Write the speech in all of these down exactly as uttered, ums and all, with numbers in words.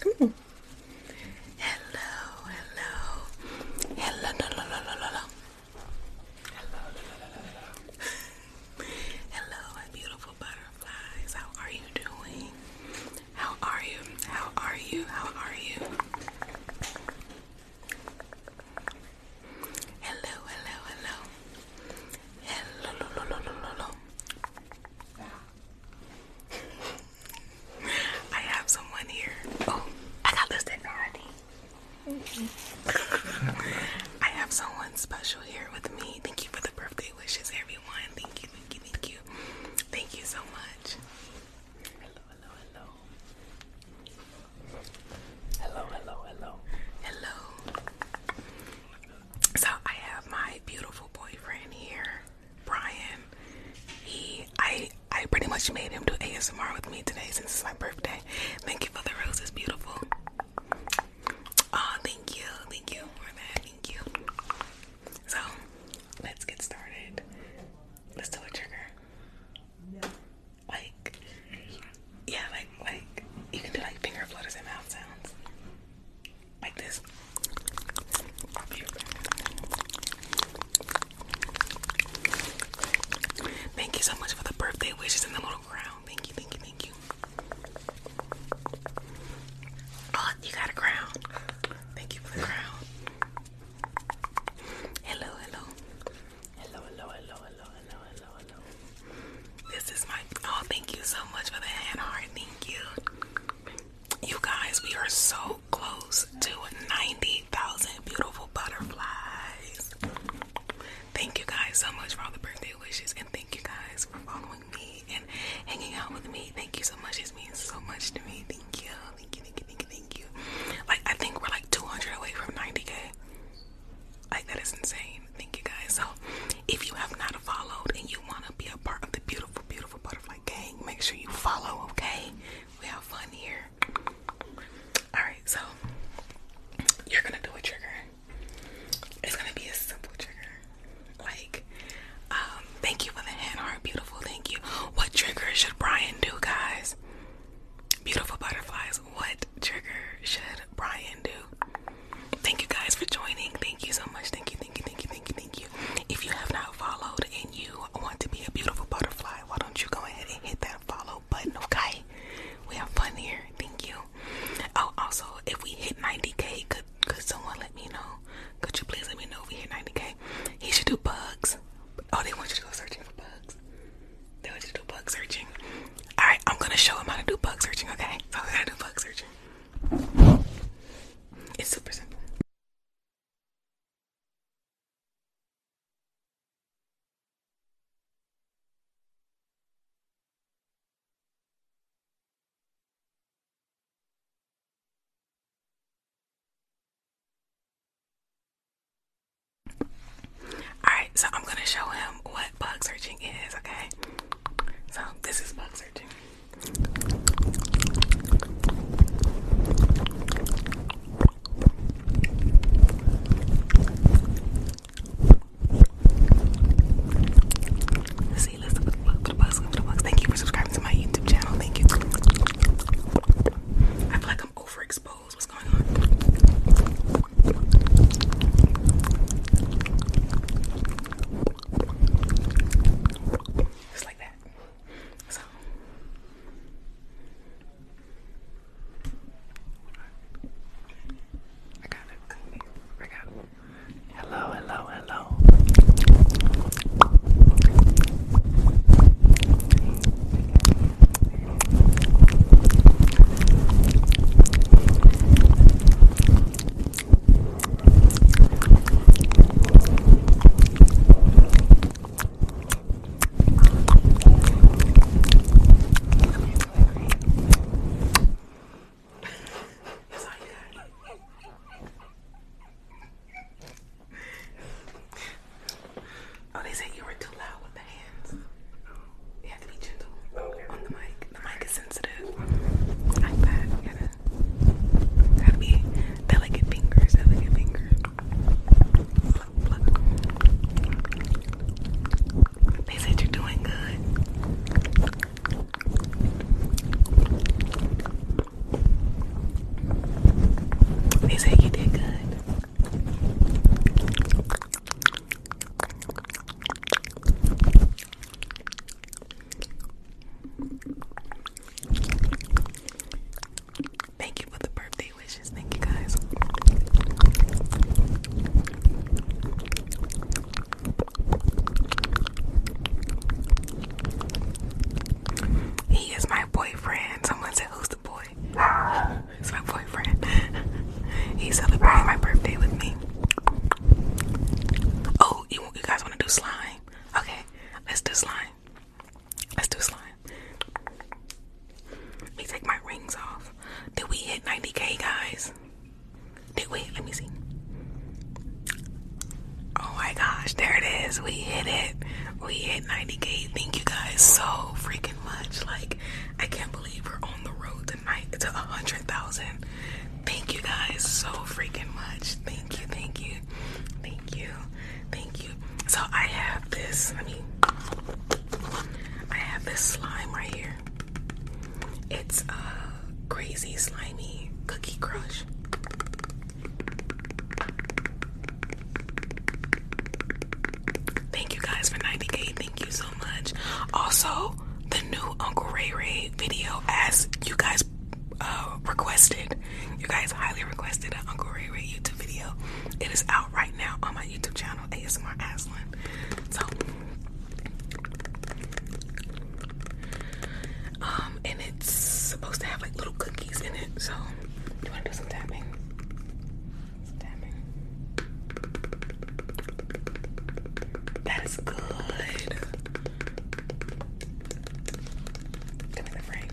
Hello, hello, hello, no, no, no, no, no, no. Hello, no, no, no, no, no. Hello, my beautiful butterflies. How are you doing? How are you? How are you? How are you? Hello, hello, hello. Hello, no, no, no, no, no. I have someone here. Oh. I have someone special here with me. Thank you for the birthday wishes, everyone. Thank you, thank you, thank you. Thank you so much. Hello, hello, hello. Hello, hello, hello. Hello. So I have my beautiful boyfriend here, Brian. He, I, I pretty much made him do A S M R with me today since it's my birthday. Thank you for the roses, beautiful. So I'm going to show him what bug searching is, okay? So this is bug searching. it to one hundred thousand. Thank you guys so freaking much. Thank you, thank you, thank you, thank you. So I have this, let me, I have this slime right here. It's a uh, crazy slimy cookie crush. Thank you guys for ninety K, thank you so much. Also, the new Uncle Ray Ray video, as you guys uh, requested, you guys highly requested an Uncle Ray Ray YouTube video. It is out right now on my YouTube channel, A S M R Aslan. So, um, and it's supposed to have like little cookies in it. So, you wanna do some tapping? Some tapping. That is good. Give me the frame.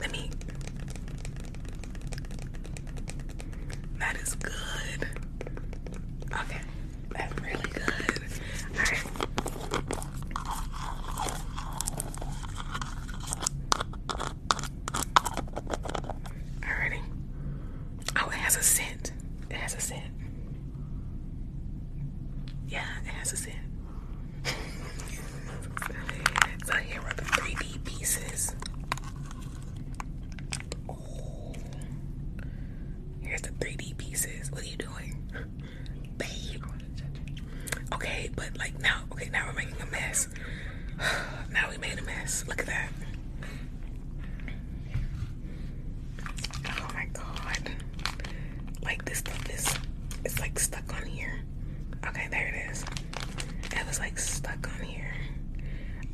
Let me. That is good. Okay, that's really good. All right. Alrighty. Oh, it has a scent. It has a scent. Yeah, it has a scent. So here are the three D pieces. Oh. Here's the three D pieces. What are you doing? Babe. Okay, but like now, okay, now we're making a mess. Now we made a mess. Look at that. Oh my god. Like this stuff is, it's like stuck on here. Okay, there it is. It was like stuck on here.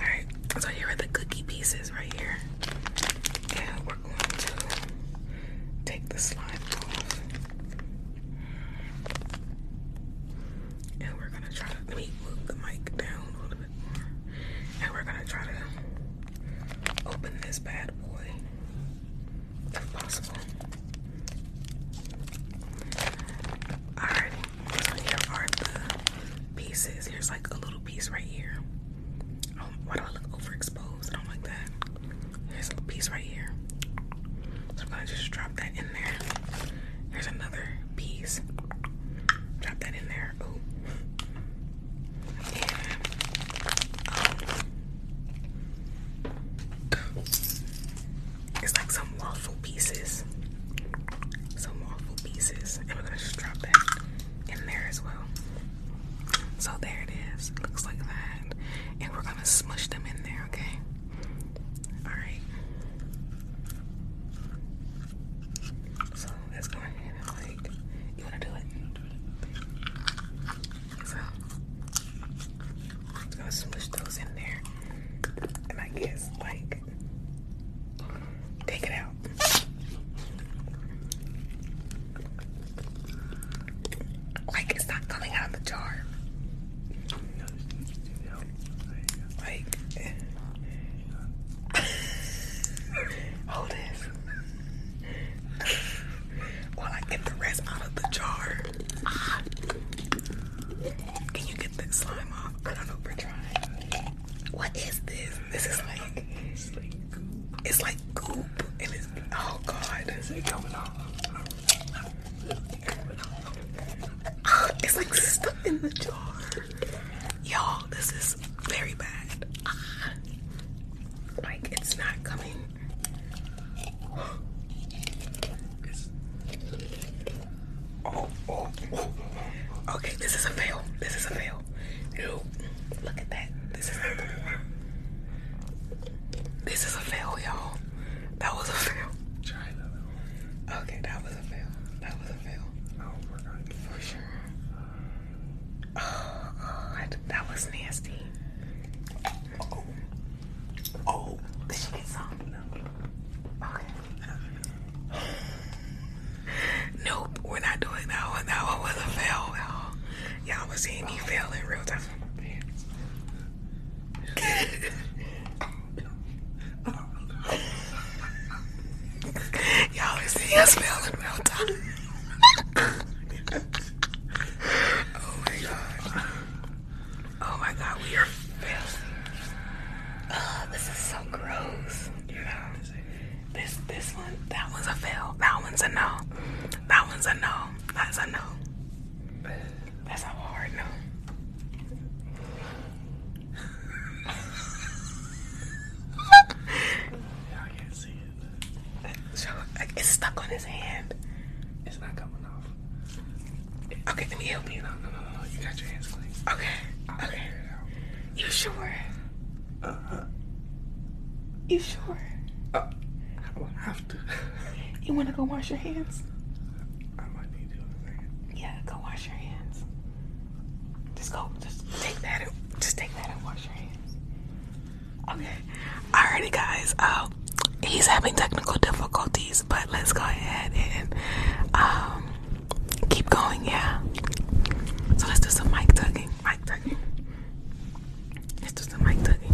Alright, so here are the cookie pieces right here. And we're going to take the slime off. And we're gonna try to, let me move the mic down a little bit more. And we're gonna try to open this bad boy, if possible. Alrighty, so here are the pieces. Here's like a little piece right here. Oh, why do I look overexposed? I don't like that. Here's a little piece right here. So I'm gonna just drop that in there. Here's another piece. Drop that in there. Ooh. And, um, it's like some waffle pieces. Some waffle pieces. And we're gonna just drop that in there as well. So there it is. It looks like that. And we're gonna smush them in there, okay? Alright. So let's go ahead and like, you wanna do it? So, I'm gonna smush those in there. And I guess like, take it out. Like it's not coming out of the jar. Like, hold this. While I get the rest out of the jar. Ah. Can you get that slime off? I don't know if we're trying. What is this? This is like, it's like goop. It's like goop. And it's, oh god. Is it coming off? Ah, it's like stuck in the jar. Y'all, this is very bad. Ah. Like, it's not coming. Oh, oh, oh. Okay, this is a fail. This is a fail. No. Look at that. This is a fail. This is a fail, y'all. That was a fail. Try another one. Okay, that was a fail. That was a fail. Oh, we're gonna get for sure. Oh, god. That was nasty. Oh. Oh. Did she get some? No. Okay. Nope, we're not doing that one. That one was a fail, y'all. Y'all was seeing me fail in real time. Y'all are seeing us fail in real time. Oh my god. Oh my god, we are failing. Oh, this is so gross. You know, this this one, that one. one's a fail. That one's a no. That one's a no. That's a no. That's a hard no. Yeah, I can't see it. So, like, it's stuck on his hand. It's not coming off. It, okay, let me help you. No, no, no, no. You got your hands clean. Okay. I'll okay. You sure? Uh-huh. You sure? Uh, I don't have to. You want to go wash your hands? I might need to in a second. Yeah, go wash your hands. Just go, just take that and, just take that and wash your hands. Okay. Alrighty guys, uh, he's having technical difficulties, but let's go ahead and um, keep going, yeah. So let's do some mic tugging, mic tugging. Let's do some mic tugging.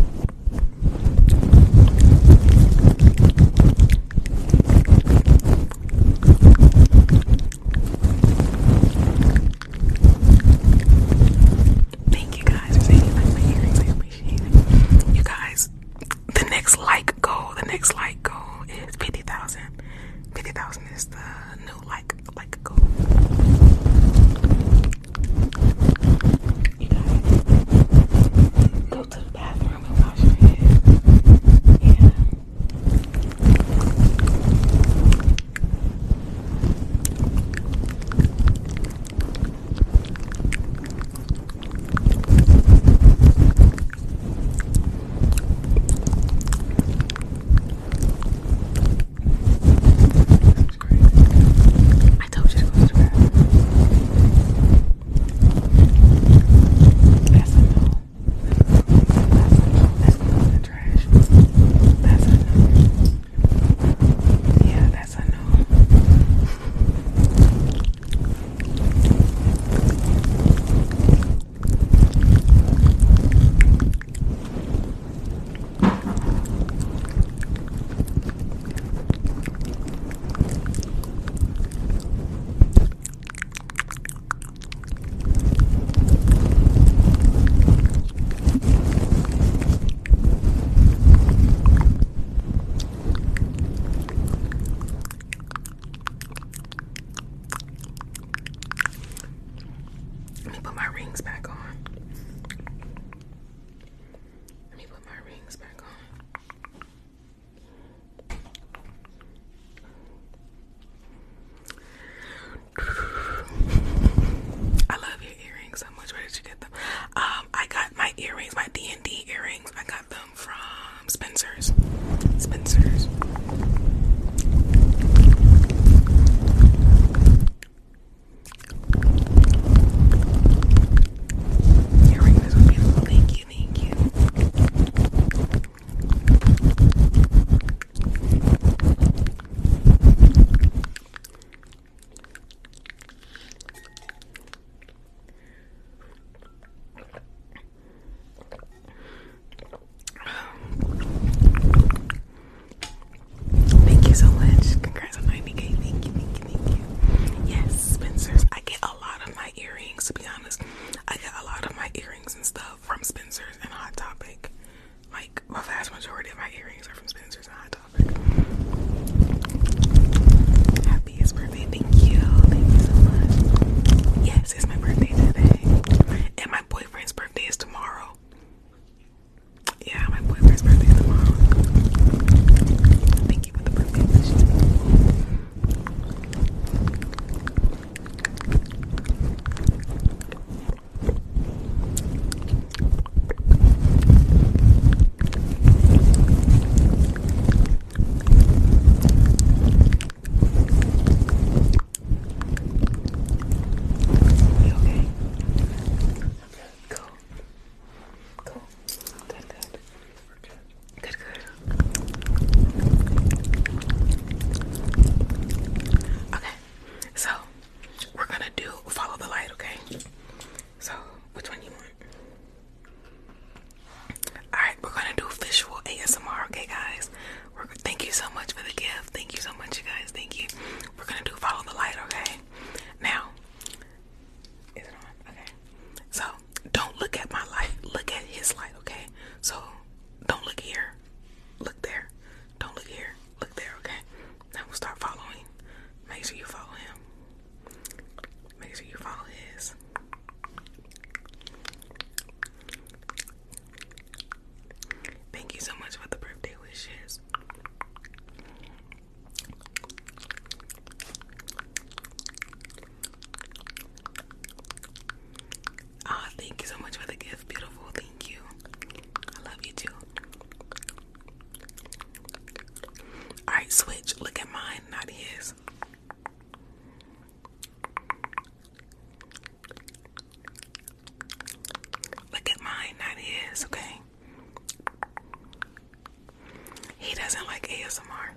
doesn't like A S M R.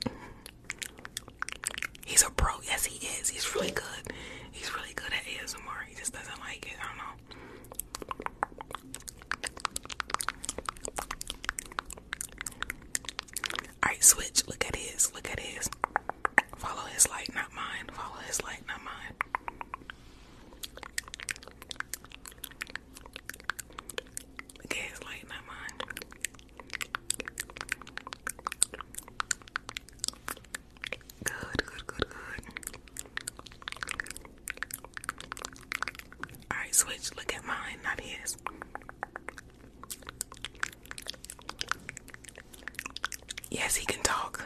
He's a pro. Yes, he is. He's really good. He's really good at A S M R. He just doesn't like it. I don't know. Alright, switch. Look at his. Look at his. Follow his light, not mine. Follow his light, not mine. Look at his light, not mine. Good, good, good, good. Alright, switch. Look at mine, not his. Yes, he can talk.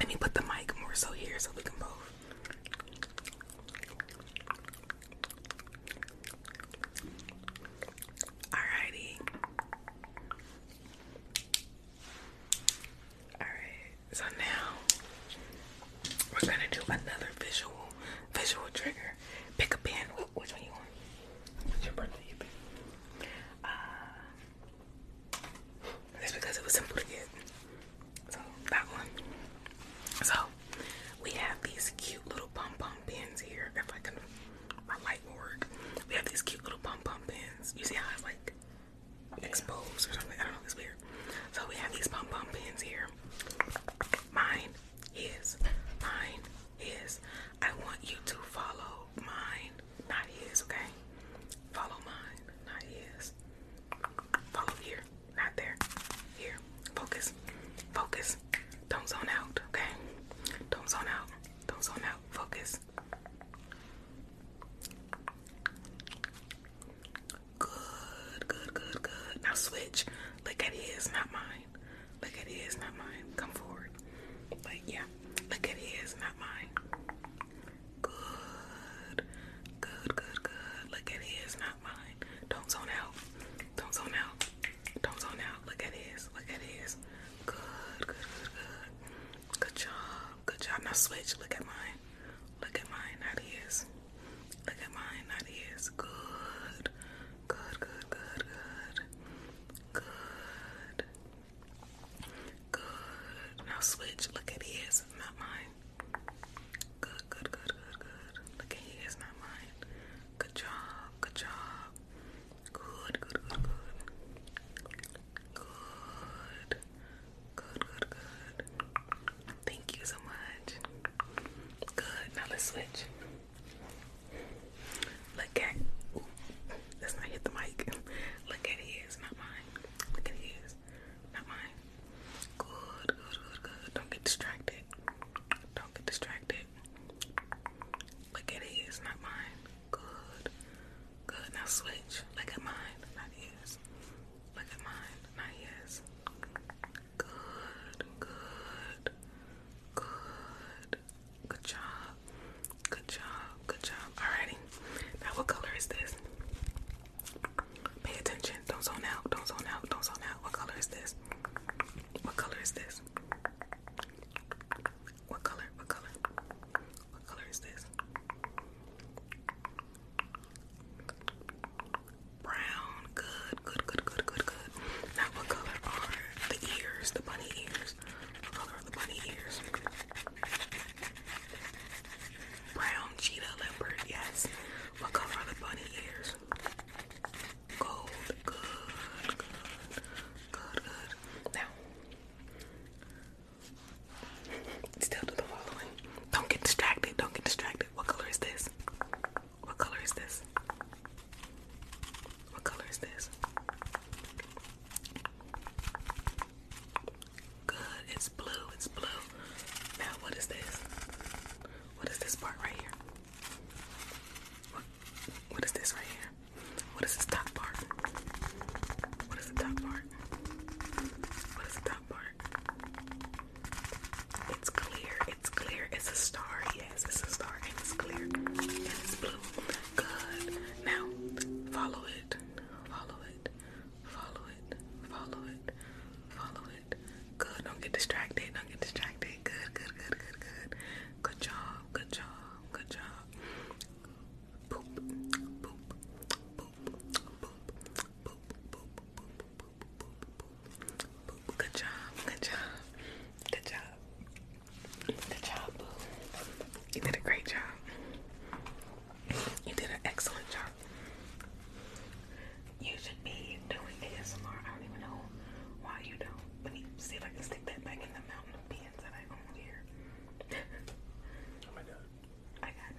Let me put the mic more so here so we can both. Alrighty. Alright, so now we're gonna do another visual visual trigger. Pick a pen. Which one you want? What's your birthday? You pick. That's because it was simple to get. So, that one. So, we have these cute little pom-pom pins here. If I can, my light will work. We have these cute little pom-pom pins. You see how it's like exposed or something? I don't know, it's weird. So, we have these pom-pom pins here. Mine, his, mine, his. I want you to follow mine, not his, okay? Follow mine, not his. Follow here, not there. Here, focus, focus. Don't zone out, okay? Don't zone out, don't zone out, focus. Good, good, good, good. Now switch. Look at his, not mine. Look at his, not mine. Come forward. Like, yeah. Look at his, not mine. Good, good, good, good. Look at his, not mine. Don't zone out. Don't zone out. Don't zone out. Look at his. Look at his. Good, good, good, good. Good job. Good job. Now switch. Look at mine. Look at mine. Not his. Look at mine. Not his. Good. Good, good, good, good. Good. Good. Now switch. Look at his. Not mine. Good, good, good, good, good. Look at his. Not mine. Good job. Good job. Good, good, good, good. Good. Good, good, good. Thank you so much. Good. Now let's switch. Look at. Ooh, let's not hit the mic. Look at his, not mine. Look at his, not mine. Good, good, good, good. Don't get distracted. Good job, good job, good job, good job, boo. You did a great job. You did an excellent job. You should be doing A S M R. I don't even know why you don't. Let me see if I can stick that back in the mountain of pins that I own here. Oh my God. I got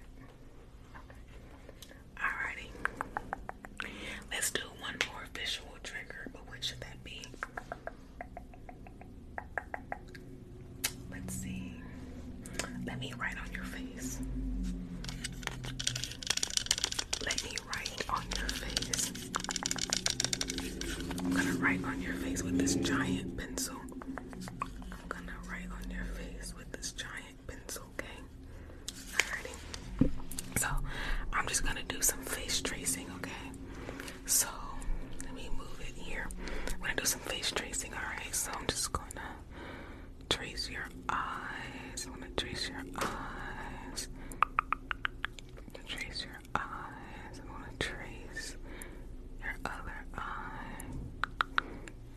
it. Okay. Alrighty. Let's do one more visual trigger, but what should that be? Let's see. Let me write on your face. Let me write on your face. I'm gonna write on your face with this giant pencil. I'm gonna write on your face with this giant pencil, okay? Alrighty. So, I'm just gonna do some face tracing, okay? So, let me move it here. I'm gonna do some face tracing, alright? So, I'm just gonna trace your eyes. I'm gonna trace your eyes. I'm gonna trace your eyes. I'm gonna trace your other eye.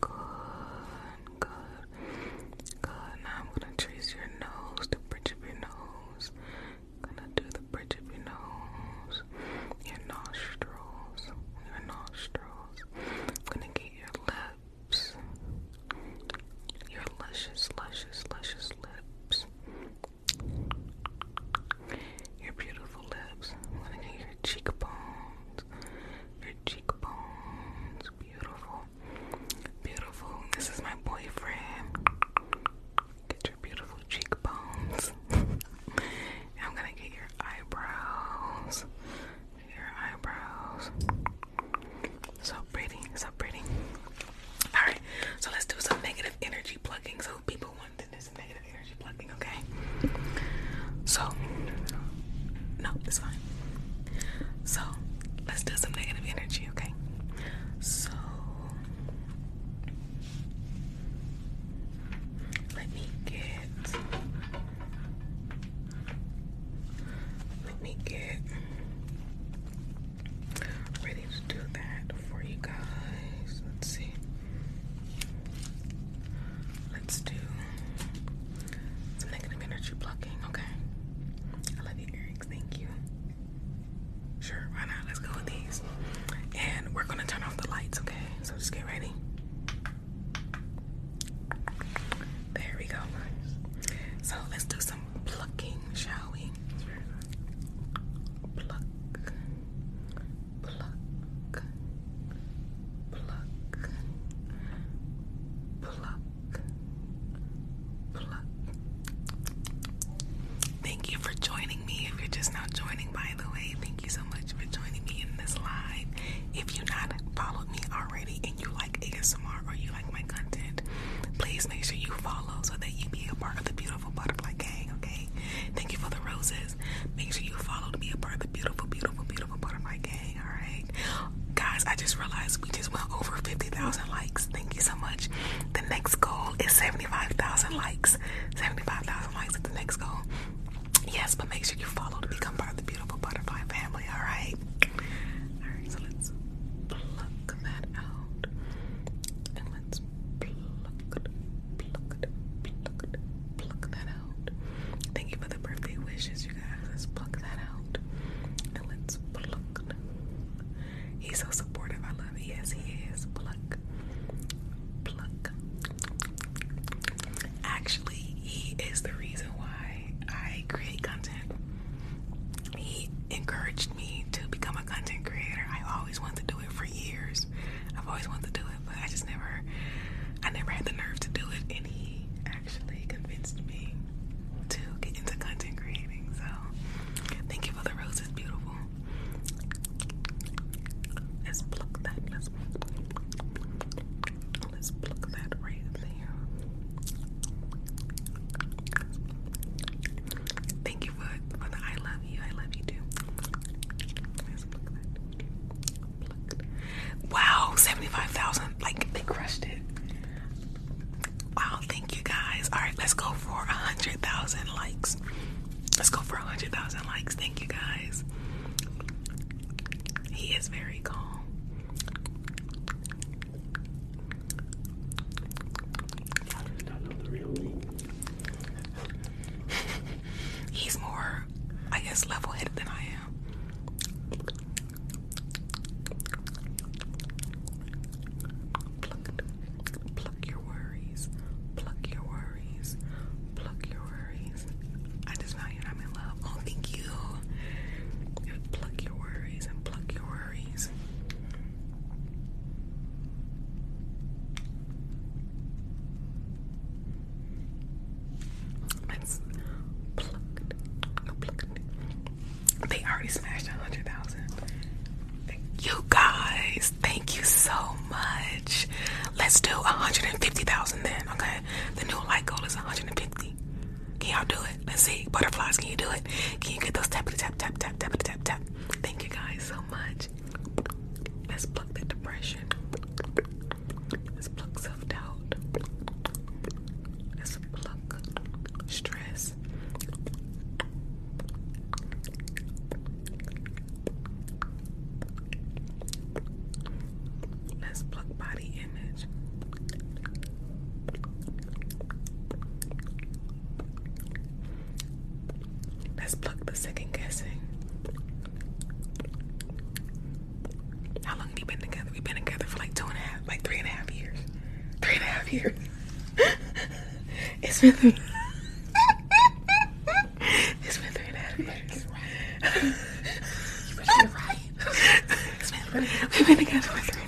Good, good, good. Now I'm gonna trace your nose, the bridge of your nose. I'm gonna do the bridge of your nose, your nostrils, your nostrils. I'm gonna get your lips, your luscious, luscious, luscious lips. Your beautiful lips. I'm gonna get your cheekbones. Your cheekbones. Beautiful. Beautiful. This is my boyfriend. Get your beautiful cheekbones. I'm gonna get your eyebrows. Your eyebrows. So pretty. So pretty. Alright, so let's do some negative energy plugging. So people want to do some negative energy plugging, okay? So, no, it's fine. So, let's do some negative energy, okay? So, let me get, let me get ready to do that for you guys. Let's see. Let's do some negative energy plucking, okay? I love you, Eric. Thank you. Sure, why not? Let's go with these. And we're gonna turn off the lights, okay? So just get ready. There we go. So let's do some plucking, shall we? Pluck, pluck, pluck, pluck, pluck. Thank you for joining me. If you're just now joining, by the way, thank you so much for joining me in this live. If you not followed me already and you like A S M R or you like my content, please make sure you follow so that you be a part of the beautiful butterfly gang, okay? Thank you for the roses. Make sure you follow to be a part of the beautiful, beautiful, beautiful butterfly gang, all right? Guys, I just realized we just went over fifty thousand likes. Thank you so much. The next goal is seventy-five thousand likes. seventy-five thousand likes is the next goal. Yes, but make sure you follow to become part of the beautiful butterfly family, all right? All right, so let's pluck that out. And let's pluck it, pluck it, pluck it, pluck that out. Thank you for the birthday wishes, you guys. Let's pluck that out. And let's pluck it. He's so supportive. I love it. Yes, he is. Pluck. Pluck. Actually, he is the reason why I create content. He encouraged me to become a content creator. I always wanted to do it for years. I've always wanted to do it, but I just never, I never had the nerve to do it. And he actually convinced me to get into content creating. So, thank you for the roses. Beautiful. Let's pluck that. Let's pluck, let's pluck that right there. Thank you for, for the I love you. I love you too. Let's pluck that. Pluck. Wow, seventy-five thousand. Like, they crushed it. Wow, thank you guys. All right, let's go for one hundred thousand likes. Let's go for one hundred thousand likes. Thank you guys. He is very calm. is level-headed than I am. Let's do one hundred fifty thousand then, okay? The new light goal is one hundred fifty. Can y'all do it? Let's see. Butterflies, can you do it? Can you get those tappity tap tap tap tappity tap tap? Thank you guys so much. Let's pluck that depression. Let's pluck self-doubt. Let's pluck stress. Let's pluck body image. Let's pluck the second guessing. How long have you been together? We've been together for like two and a half, like three and a half years. Three and a half years. It's been three. It's been three and a half years. You better be right. It's been three. We've been together for three.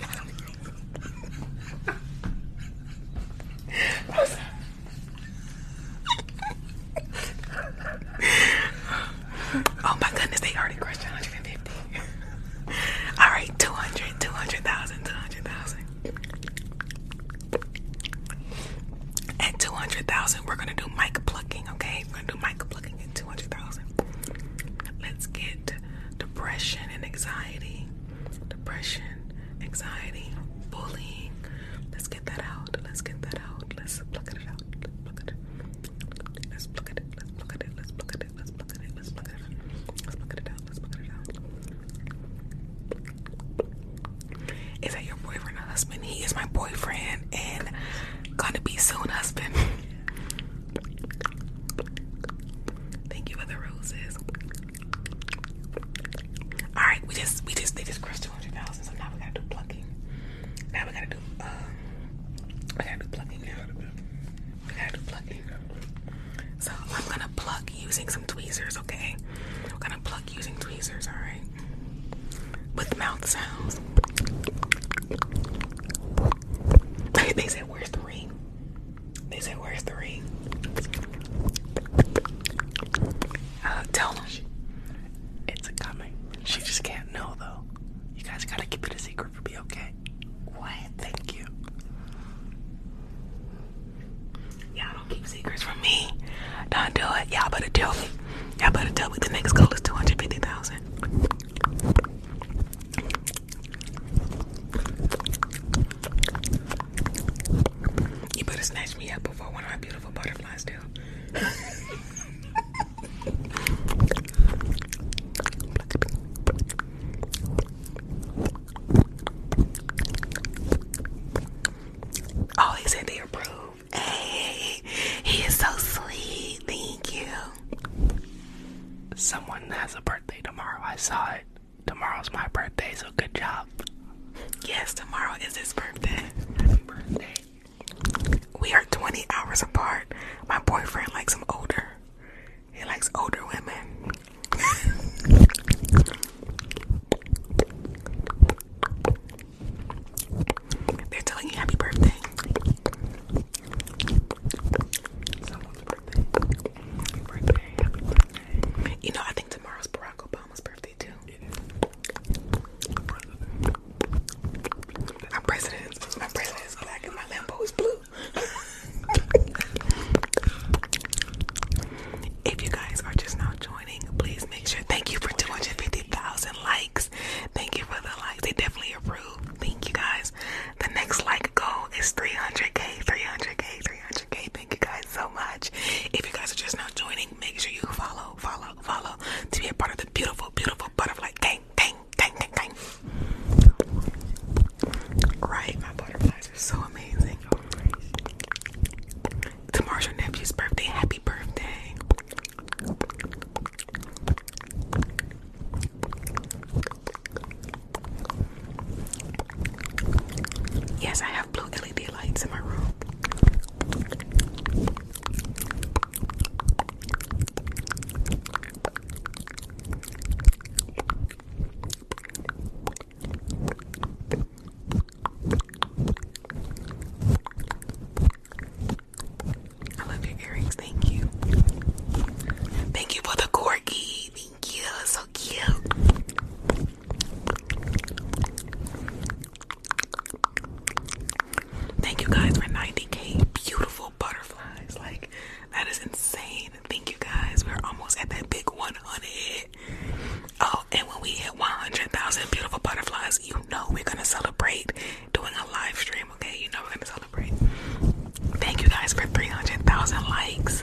thousand likes.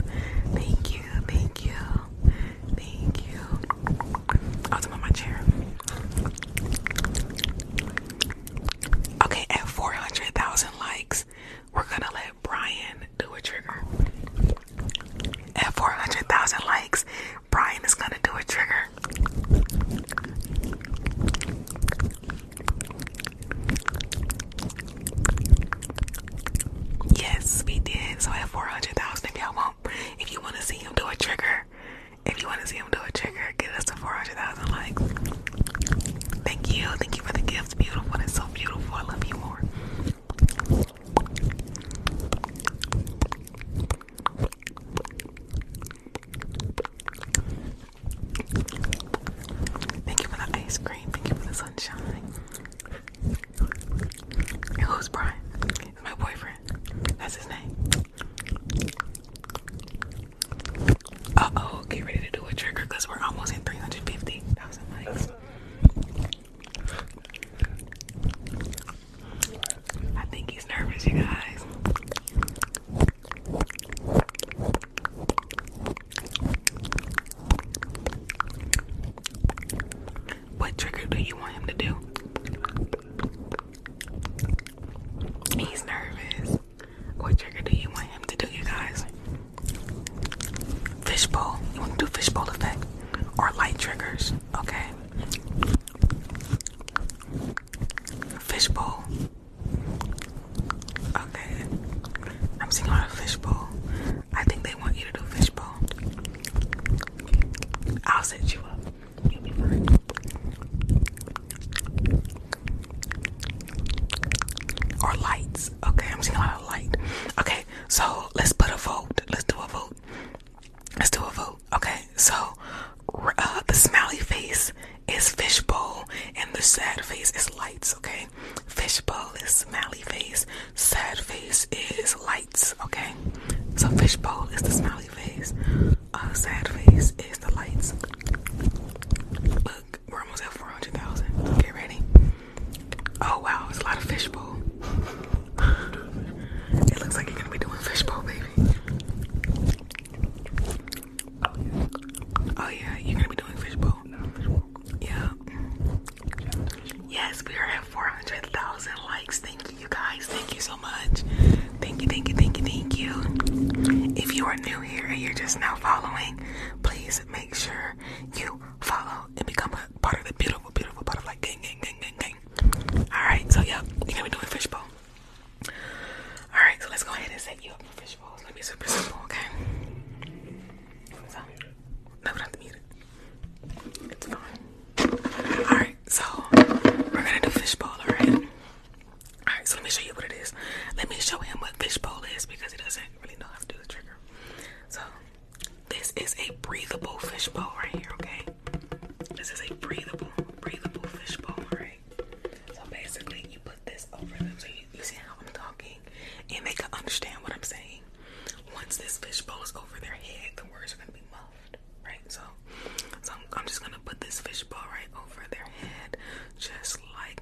Thank you, thank you, thank you. I'll jump on my chair. Okay, at four hundred thousand likes, we're gonna let Brian do a trigger. At four hundred thousand likes, Brian is gonna do a trigger. Yes, we did. So at four hundred thousand, if y'all want, if you want to see him do a trigger, if you want to see him do a trigger, get us to four hundred thousand likes. Thank you. Thank you for the gift. Beautiful. That's so beautiful. I love you more. Thank you for the ice cream. Thank you for the sunshine. And who's Brian? It's my boyfriend. That's his name. Uh-oh, get ready to do a trigger because we're almost at three hundred fifty thousand likes. I think he's nervous, you guys. What trigger do you want him to do? He's nervous. What trigger do you want him to do, you guys? Fishbowl. You want to do fishbowl effect or light triggers? Okay. Fishbowl. Okay. I'm seeing a lot of fishbowl. I think they want you to do fishbowl. I'll set you up. You'll be fine. Or lights. Okay, I'm seeing a lot of light. Okay, so let's put a vote. Let's do a vote. Let's do a vote. Okay, so uh, the smiley face is fishbowl and the sad face is lights, okay? Fishbowl is smiley face. Sad face is lights, okay? So fishbowl is the smiley face. Uh, sad face is the lights. Look, we're almost at four hundred thousand. Get ready. Oh, wow, it's a lot of fishbowl. It looks like you're gonna be doing fishbowl, baby. Oh, yeah, you're gonna be doing fishbowl. Yeah. Yes, we are at four hundred thousand likes. Thank you, you guys. Thank you so much. Thank you, thank you, thank you, thank you. If you are new here and you're just now following, please make sure you follow and become a part of the beautiful, beautiful butterfly gang, gang, gang, gang, gang. All right, so, yeah, you're gonna be doing fishbowl. All right, so let's go ahead and set you up for fishbowl. It's gonna be super simple, okay? So, no, we don't have to mute it. It's fine. All right, so we're gonna do fishbowl, all right? All right, so let me show you what it is. Let me show him what fishbowl is because he doesn't really know how to do the trigger. So this is a breathable fishbowl right here, okay? This is a breathable, breathable fishbowl, all right? So basically, you put this over them so you, you see how I'm talking and they can understand what I'm saying. Once this fishbowl is over their head, the words are gonna be muffled, right? So, so I'm, I'm just gonna put this fishbowl right over their head, just like.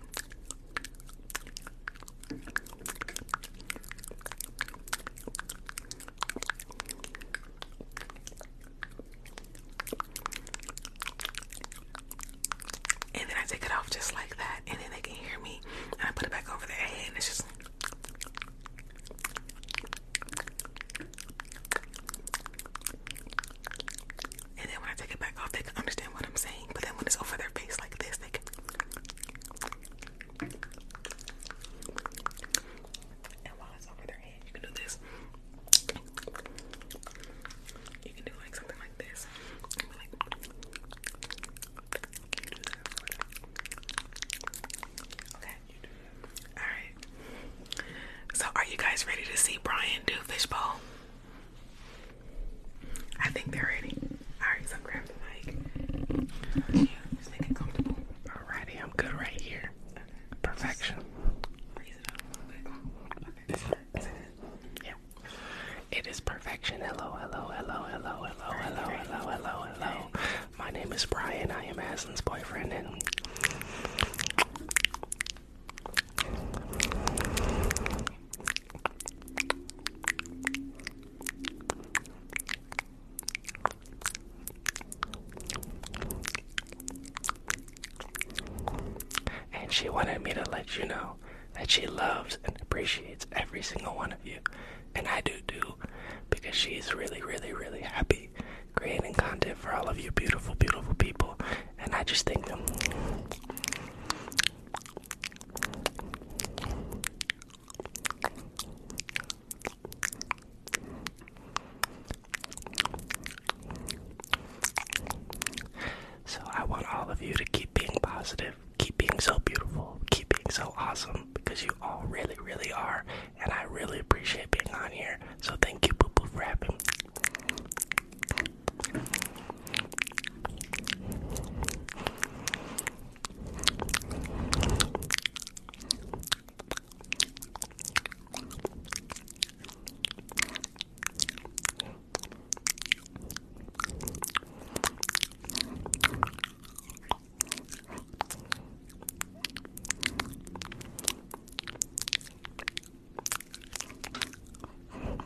And then I take it off just like that, and then they can hear me, and I put it back over their head, and it's just. And then when I take it back off, they can understand what I'm saying, but then when it's over their face like this, they can. And while it's over their head, you can do this. You can do like something like this. You can do that. Okay. Alright. So are you guys ready to see Brian do fishbowl? I think they're ready. Alright, so grab the mic. Yeah, just make it comfortable. Alrighty, I'm good right here. Okay. Perfection. Raise it up. Okay. Is it, is it? Yeah. It is perfection. Hello, hello, hello, hello, hello, hello, hello, hello, hello. My name is Brian. I am Aslan's boyfriend, and she wanted me to let you know that she loves and appreciates every single one of you, and I do too, because she's really, really, really happy creating content for all of you beautiful, beautiful people, and I just think them. So I want all of you to keep being positive, keep being so beautiful, keep being so awesome, because you all really, really are, and I really appreciate being on here. So thank you, Boo Boo, for having me.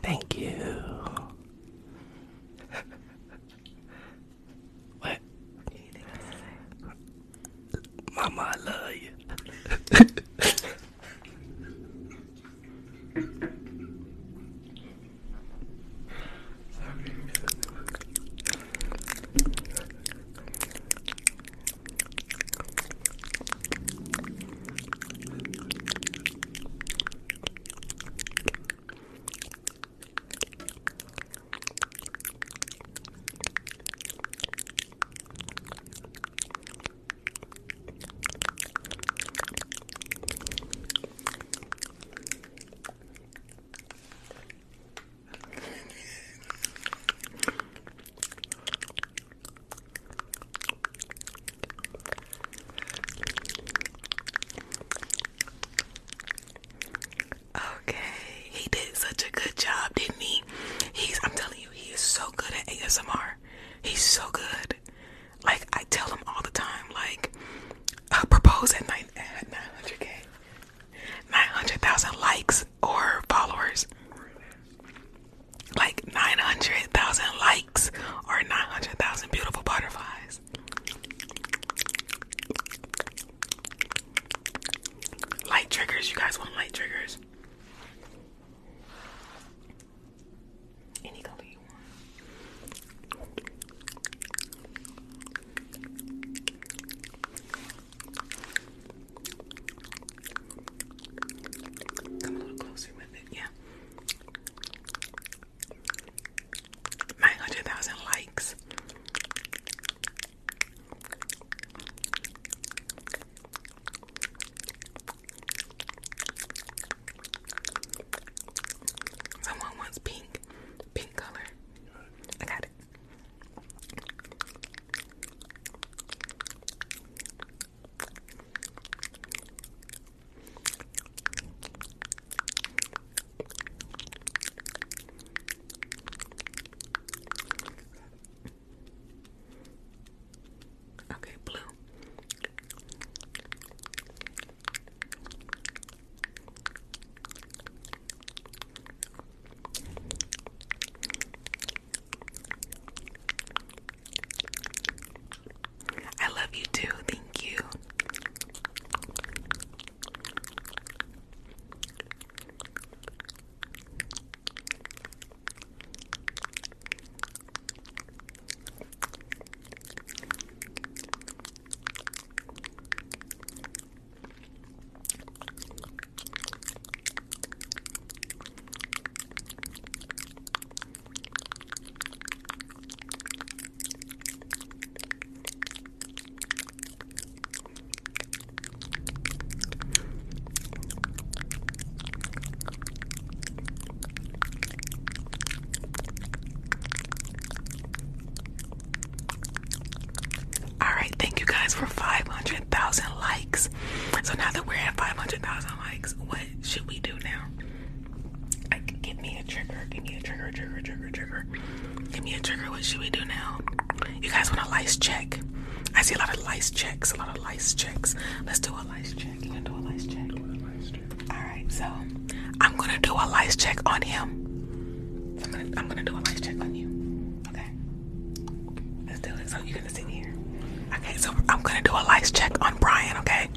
Thank you. What? Anything to say? Mama, I love you. A S M R. He's so good. Like, I tell him all the time, like, uh, propose at nine hundred K. nine hundred thousand likes or followers. Like, nine hundred thousand likes or nine hundred thousand beautiful butterflies. Light triggers. You guys want light triggers? Any color. You do. Thank you. For five hundred thousand likes. So now that we're at five hundred thousand likes, what should we do now? Like, give me a trigger. Give me a trigger, trigger, trigger, trigger. Give me a trigger. What should we do now? You guys want a lice check? I see a lot of lice checks, a lot of lice checks. Let's do a lice check. You gonna do a lice check? Do a lice check. All right, so I'm gonna do a lice check on him. I'm gonna, I'm gonna do a lice check on you. Okay. Let's do it. So you're gonna sit here. Okay, so I'm gonna do a lice check on Brian, okay?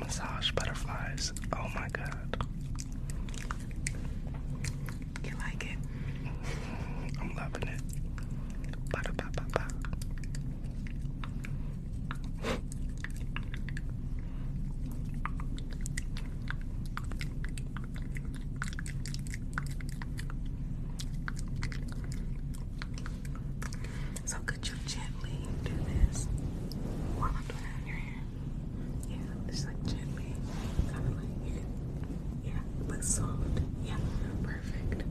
massage butterflies. Oh my god. You like it? I'm loving it. Ba-da-ba-ba-ba. So could you gently do this while I'm doing it on your hair? Yeah, just like gently, kind of like, you can, yeah, but soft, yeah, perfect.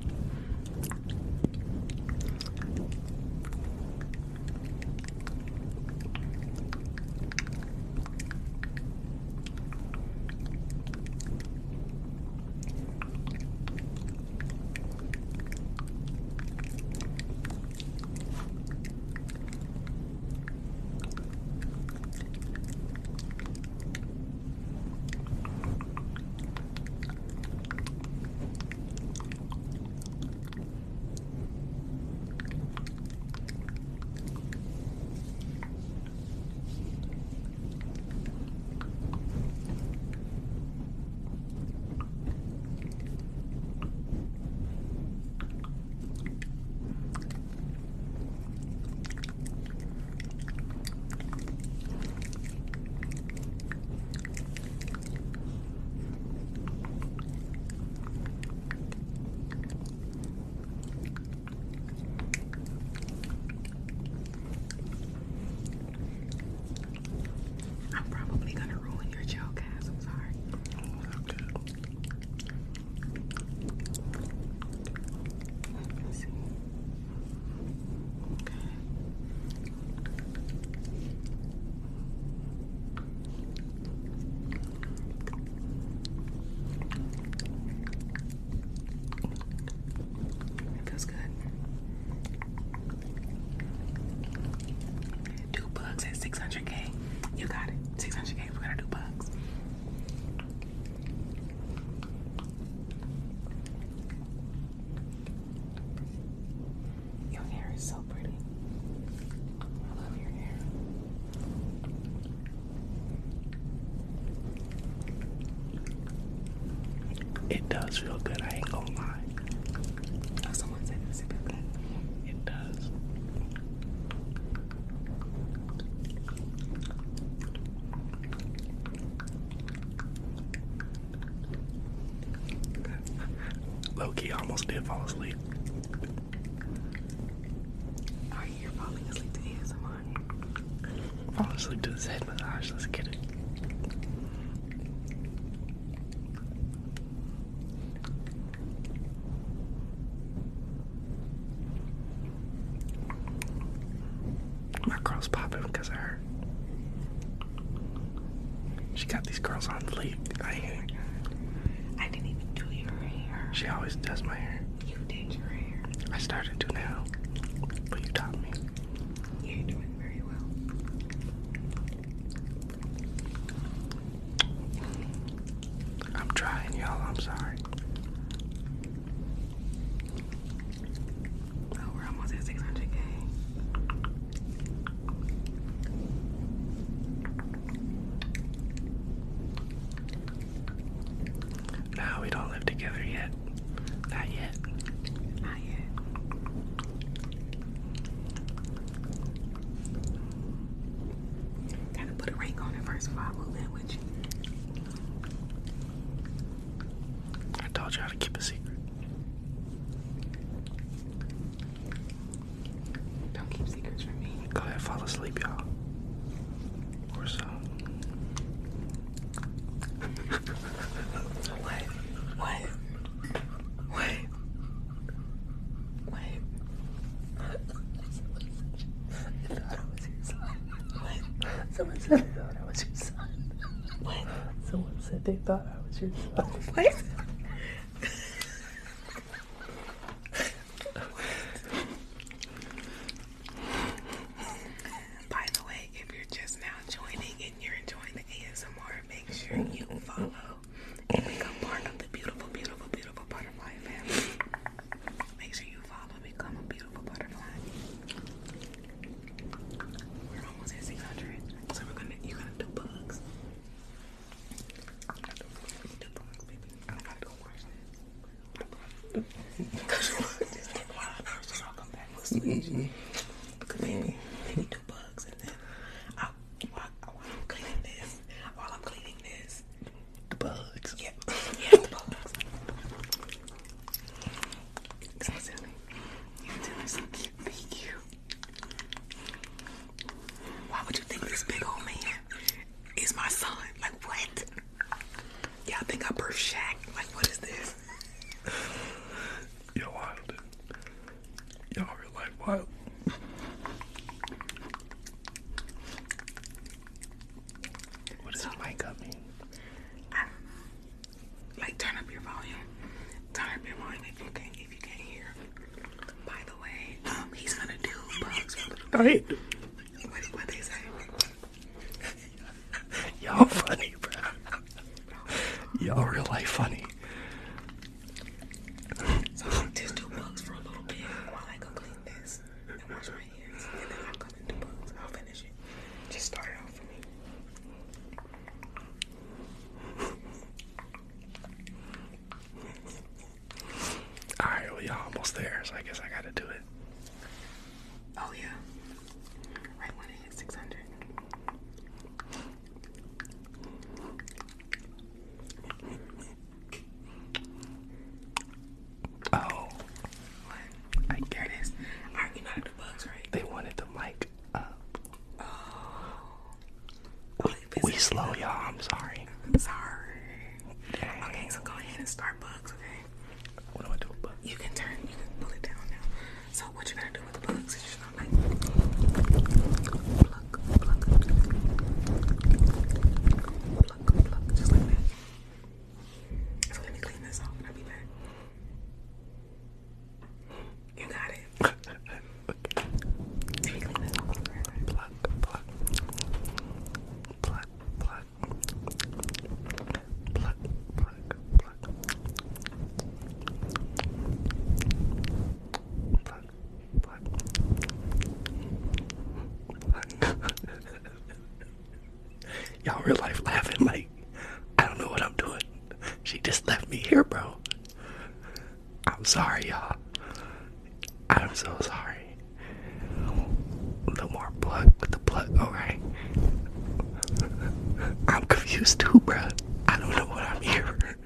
It does feel good, I ain't gonna lie. Oh, someone said this, it feels good. It does. Low key, I almost did fall asleep. Are you you're falling asleep to A S M R? Falling asleep to this head massage, let's get it. She always does my hair. You did your hair. I started to now, but you taught me. You're doing very well. I'm trying, y'all. I'm sorry. Oh, we're almost at six hundred K. No, we don't live together yet. Not yet. Not yet. Gotta put a ring on it first before I move in with you. I told you how to keep a secret. Don't keep secrets from me. Go ahead, fall asleep, y'all. Or so. What? What? Someone said they thought I was your son. What? Someone said they thought I was your son. What? By the way, if you're just now joining and you're enjoying the A S M R, make sure you follow and become part of the beautiful, beautiful, beautiful butterfly family. Make sure you follow and become a beautiful butterfly. We're almost at six hundred. So we're gonna, you're gonna do bugs. bitch. Come here. Let me do bugs and then I, I, I, I'm cleaning this. While I'm cleaning this, the bugs. Yeah, yeah, the bugs. So tell me, you tell me so cute, be cute. Why would you think this big old man is my son? Like what? Y'all think I birthed Shaq? Like what is this? Yo, wild. Y'all real life wild. What does so, that mic up mean? I don't know. Like turn up your volume. Turn up your volume if you can't if you can't hear. By the way, um he's gonna do bugs for a little bit. I hate it. What what they say? Y'all funny, bro. Y'all real life funny. So I'll just do bugs for a little bit while I go clean this and wash my hands, and then I'll come into bugs. I'll finish it. Just start it off for me. All right, well y'all almost there, so I guess I gotta do it. Oh yeah. Right when it hits six hundred. Oh. What? I get it. Is. Are you not at the bugs, right? They wanted the mic up. Oh. We, we slow, y'all. I'm sorry. I'm sorry. Dang. Okay, so go ahead and start bugs, okay? What do I do with bugs? You can turn, you can pull it down now. So what you gotta do with the bugs is just not like... Pluck, pluck. Pluck, pluck, just like that. So let me clean this off and I'll be back. You got it. Let me clean this off. I'll be right back. Pluck, pluck. Pluck, pluck. Pluck, pluck, pluck. Pluck, pluck. Pluck. Y'all real life laughing like I don't know what I'm doing. She just left me here, bro. I'm sorry, y'all. I'm so sorry. No more plug with the plug, alright? I'm confused too, bruh. I don't know what I'm here for.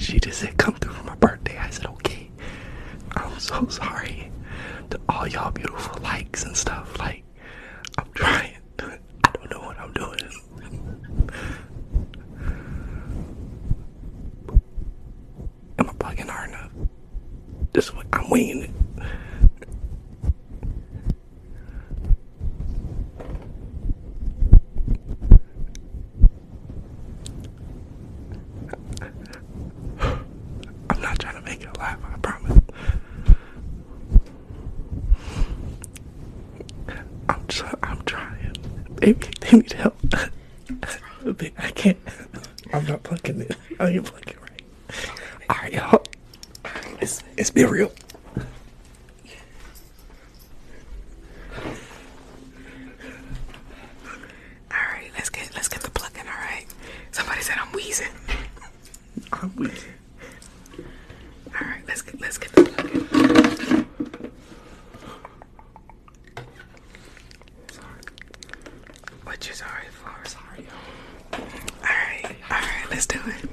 She just said, come through for my birthday. I said, okay. I'm so sorry to all y'all beautiful likes and stuff. Like, I'm trying. I don't know what I'm doing. Am I plugging hard enough? This one, I'm winging it. I'm not trying to make it alive, I promise. I'm try I'm trying. Baby, they need help. I can't. I'm not plucking it. Oh, you're plucking right. All right, y'all. It's, it's been real. Alright, let's get let's get the plucking, alright? Somebody said I'm wheezing. I'm wheezing. Alright, let's get let's get the plucking. Sorry. What you sorry for? Sorry, y'all. Alright, alright, let's do it.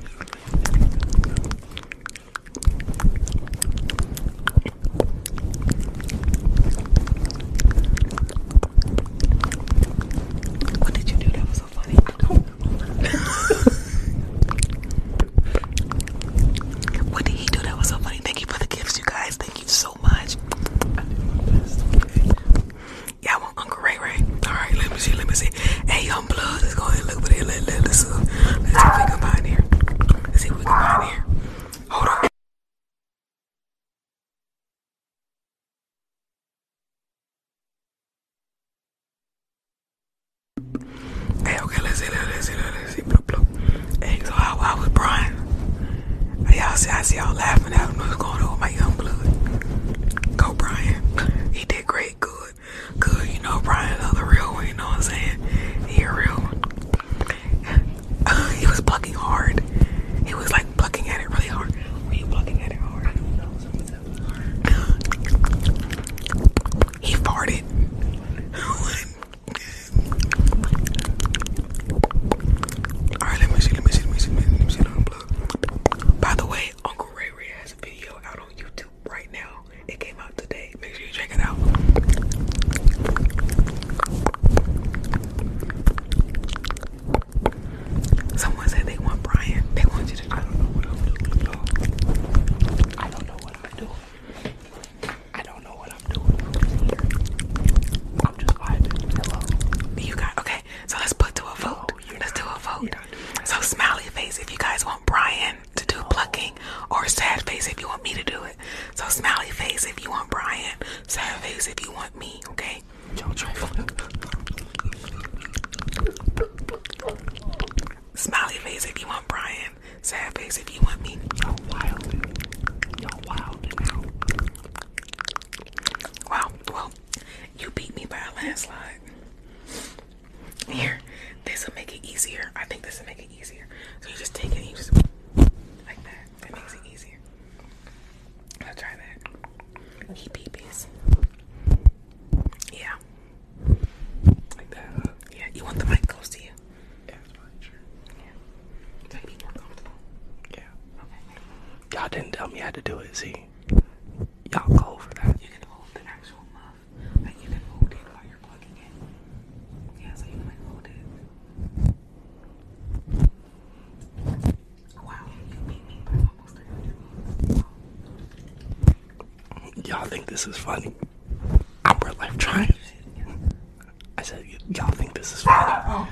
Saturdays if you want me, okay? Don't try. Smiley face if you want Brian. Sad face if you want me. Y'all wild. Y'all wild now. Wow, well, you beat me by a landslide. Here, this will make it easier. I think this will make it easier. So you just take it and you just... like that. That makes it easier. I'll try that. He peepees. Yeah. Like that. Yeah, you want the mic close to you? Yeah, that's fine, sure. Yeah. So you'd be more comfortable? Yeah. Okay. Y'all didn't tell me how to do it, see? Y'all go for that. You can hold the actual muff. Like, you can hold it while you're plugging it. Yeah, so you can, like, hold it. Wow, you beat me by almost three hundred. Y'all think this is funny? I'm real life trying. I said, y'all think this is funny? Oh.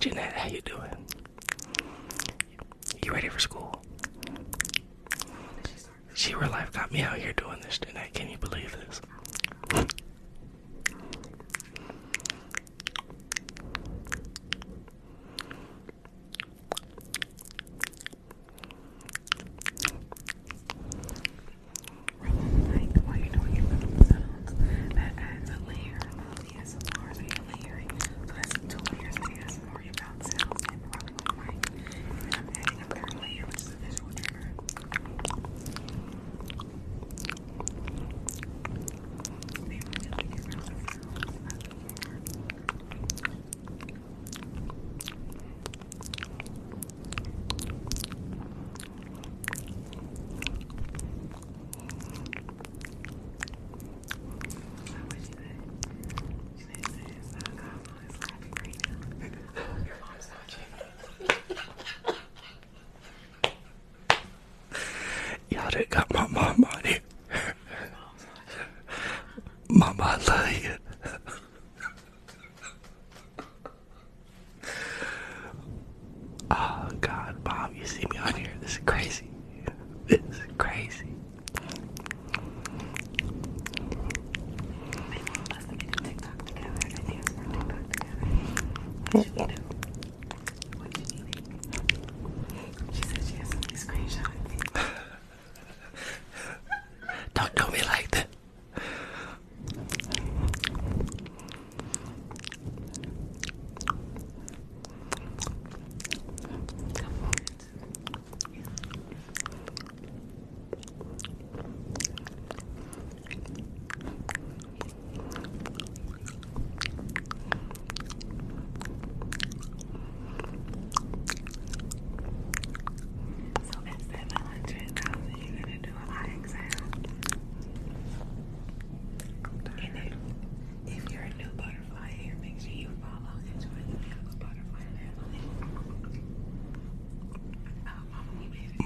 Jeanette, how you doing? You ready for school? She real life got me out here doing this, Jeanette. Can you believe this?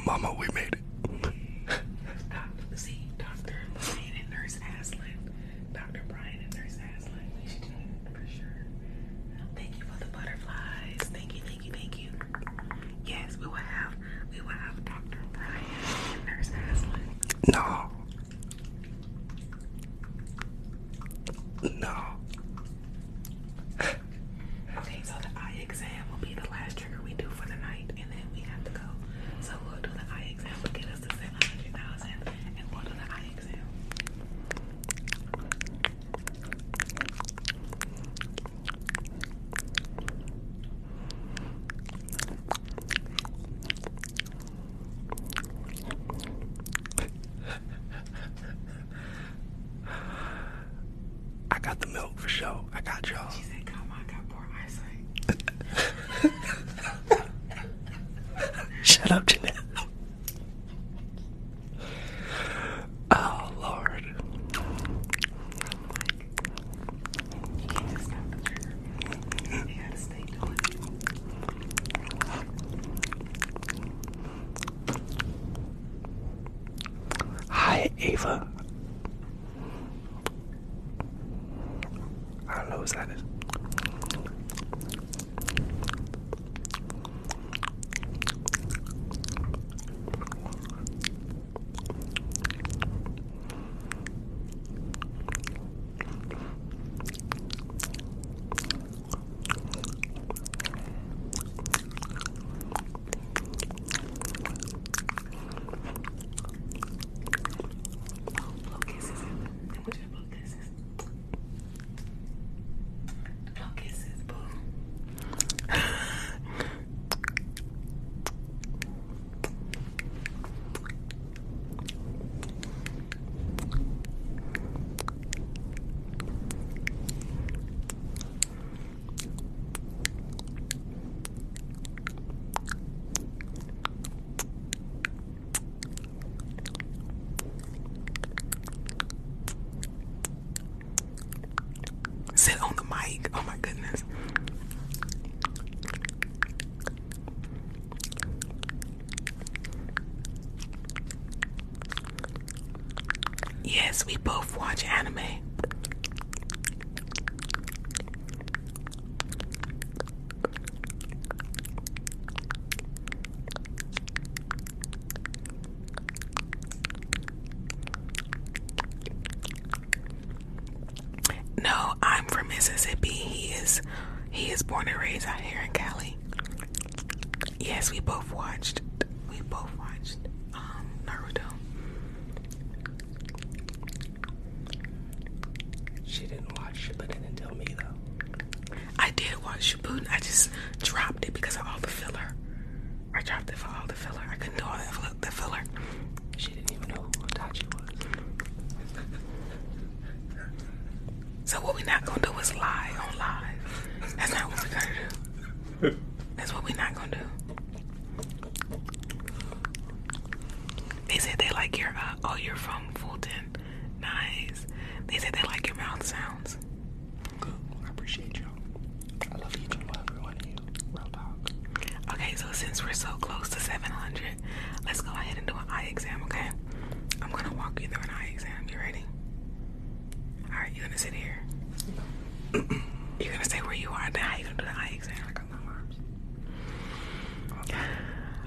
Mama, we made it. Doctor, see, Doctor Lane and Nurse Aslan. Doctor Brian and Nurse Aslan. We should do it for sure. Thank you for the butterflies. Thank you, thank you, thank you. Yes, we will have, we will have Doctor Brian and Nurse Aslan. No. No. Okay, so the eye exam will be the last trigger we do for the night, and then we have to go. So we'll do the eye exam, we'll get us to seven hundred thousand, and we'll do the eye exam. I got the milk for sure. I got y'all. She said, come on, I got poor eyesight. Shut up, Jeanette. Oh, Lord. You can't just stop the trigger. You gotta stay doing it. Hi, Ava. I don't know who that is. Sit on the mic. Oh my goodness. Yes, we both watch anime. No, I'm from Mississippi. He is he is born and raised out here in Cali. Yes, we both watched. We both watched um, Naruto. She didn't watch Shippuden until me, though. I did watch Shippuden. I just dropped it because of all the filler. I dropped it for all the filler. I couldn't do all the filler. She didn't even know who Itachi was. So what we're not gonna do is lie on live. That's not what we're gonna do. That's what we're not gonna do. They said they like your, uh, oh, you're from Fulton. Nice. They said they like your mouth sounds. Good, I appreciate y'all. I love each and every one of you. Real talk. Okay, so since we're so close to seven hundred, let's go ahead and do an eye exam, okay? I'm gonna walk you through an eye exam. You ready? All right, you're gonna sit here. No. You're gonna stay where you are. Now you're gonna do the eye exam. I got my arms. Okay.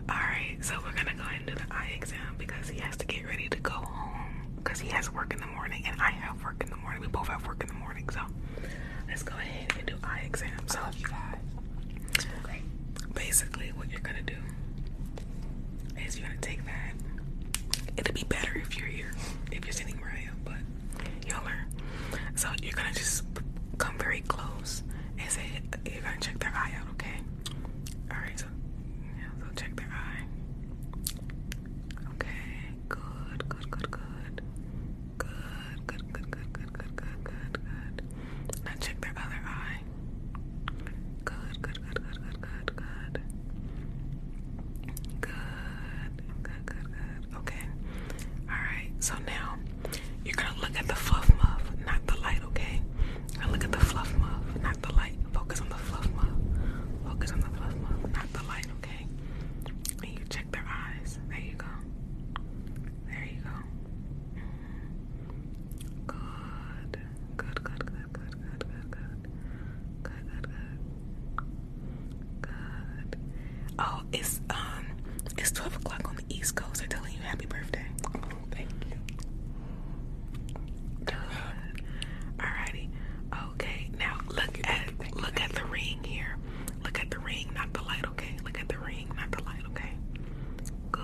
All right, so we're gonna go ahead and do the eye exam because he has to get ready to go home because he has work in the morning and I have work in the morning. We both have work in the morning, so let's go ahead and do eye exam. So you guys, okay. Basically, what you're gonna do is you're gonna take that. It'd be better if you're here, if you're sitting where I am, but you'll learn. So you're gonna just come very close and say you're gonna check their eye out, okay? All right, so yeah, so check their eye. Okay, good, good, good, good, good, good, good, good, good, good, good, good, good. Now check their other eye. Good, good, good, good, good, good, good, good, good, good, good. Okay. All right. So now you're gonna look at the fluff muff. Not the light, okay? Now look at the fluff muff, not the light. Focus on the fluff muff. It's um, it's twelve o'clock on the East Coast. They're telling you happy birthday. Oh, thank you. Girl. Alrighty. Okay. Now look at look at the ring here. Look at the ring, not the light. Okay. Look at the ring, not the light. Okay. Good.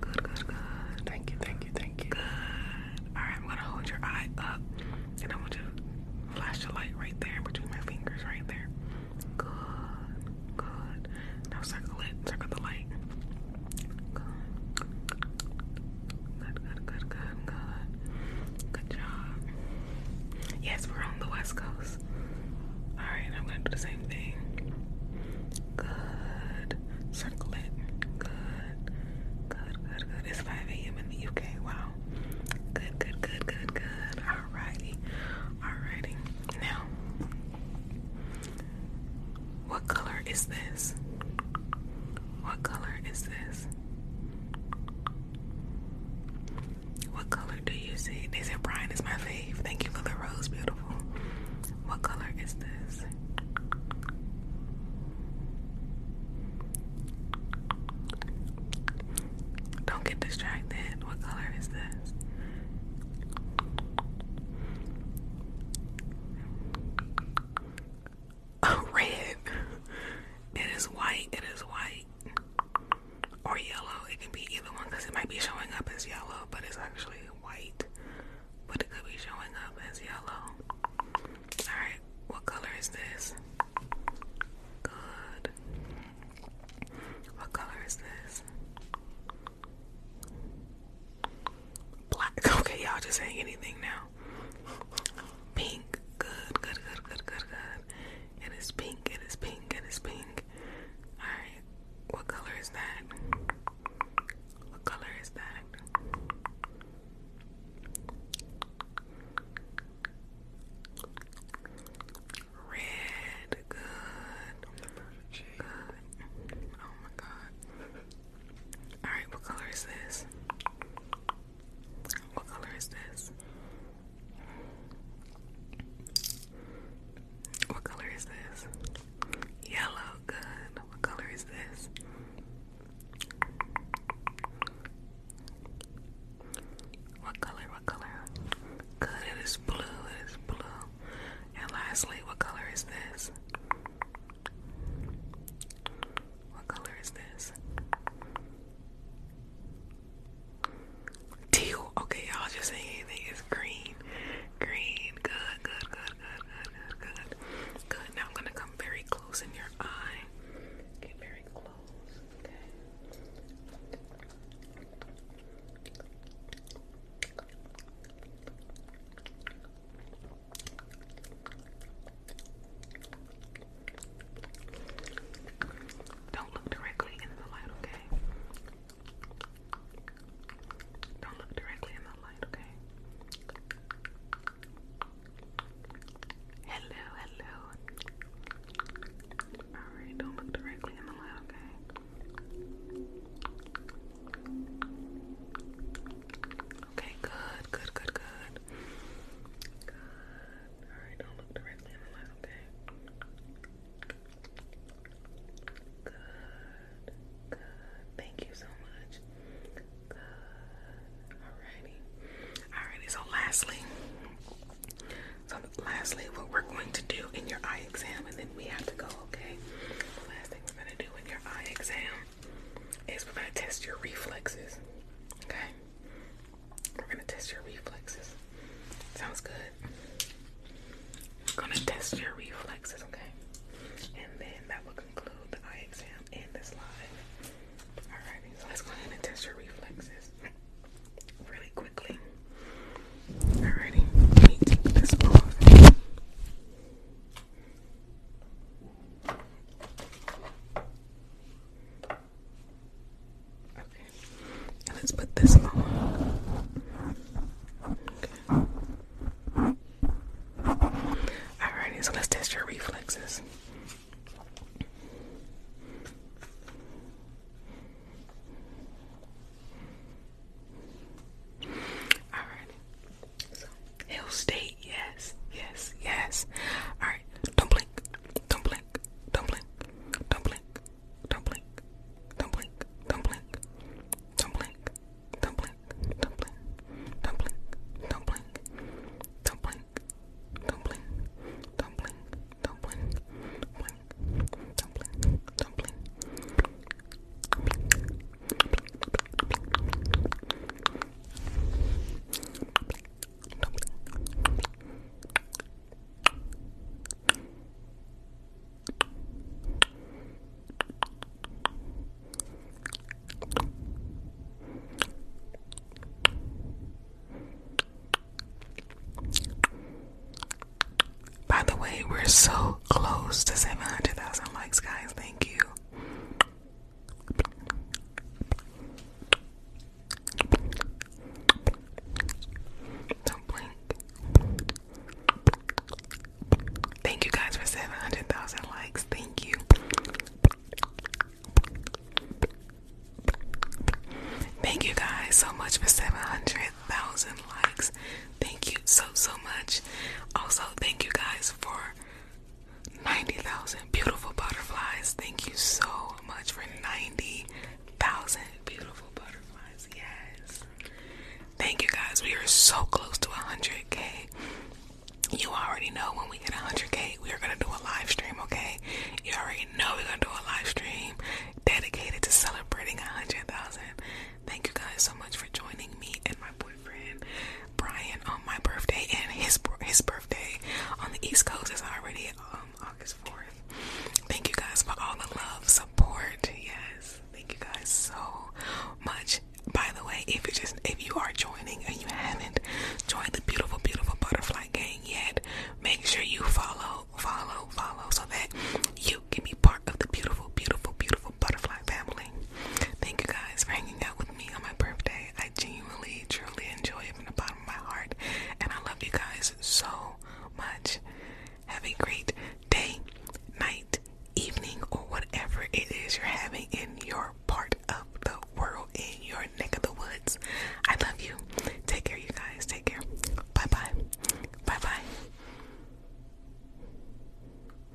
Good. Good. Good. Thank you. Thank you. Thank you. Good. All right. I'm gonna hold your eye up, and I want you to flash the light right there between my fingers, right there. Now circle it, circle the light. Good, good, good, good, good. Good job. Yes, we're on the West Coast. All right, I'm gonna do the same thing. Good, circle it. Good, good, good, good. It's five A M in the U K, wow. Good, good, good, good, good. All righty, all righty. Now, what color is this? What color is this? What color do you see? They said Brian is my fave. Thank you for the rose, beautiful. What color is this? Don't get distracted. What color is this? Oh, red. It is white. It is white. Or yellow. It can be either one because it might be showing up as yellow, but it's actually white. But it could be showing up as yellow. Alright, what color is this? Good. What color is this? Black. Okay, y'all just saying anything now. Pink. Good, good, good, good, good, good. It is pink, it is pink, it is pink. Alright, what color is that? What color is that? Red. Good. Good. Oh my god. Alright, what color is this? What color is this? What color is this? Yellow. Good. What color is this? What color? What color? Good. It is blue. It is blue. And lastly, what color is this? What color is this? Teal. Okay, y'all just saying anything. It's green. Green. Good. Good. Good. Good. Good. Good. Good. Good. Now I'm gonna come very close in your eye. Get very close. Okay. Don't look directly into the light, okay? Don't look directly in the light, okay? Hello, hello. Alright, don't look directly in the light, okay? Okay, good, good, good, good. Good. Alright, don't look directly in the light, okay? Good, good. Thank you so much. Good. Alrighty. Alrighty, so lastly, so lastly, what we're going to do in your eye exam, and then we have to go, okay? The last thing we're gonna do in your eye exam is we're gonna test your reflexes, okay? We're gonna test your reflexes. Sounds good. We're gonna test your reflexes, okay? And then that will conclude the eye exam and this live. Alrighty, so let's go ahead and test your reflexes really quickly. Alrighty, let me take this off. Okay, and let's put this on. Okay. Alrighty, so let's test your reflexes. Alrighty. So, he'll stay. Yes, yes, yes. Alright, don't blink. Don't blink. Don't blink. Don't blink. Don't blink. Don't blink. close to seven hundred thousand likes, guys. Thank you. Don't blink. Thank you guys for seven hundred thousand likes. Thank you. Thank you guys so much for seven hundred thousand likes. Thank you so, so much. Also, thank you guys for ninety thousand beautiful butterflies.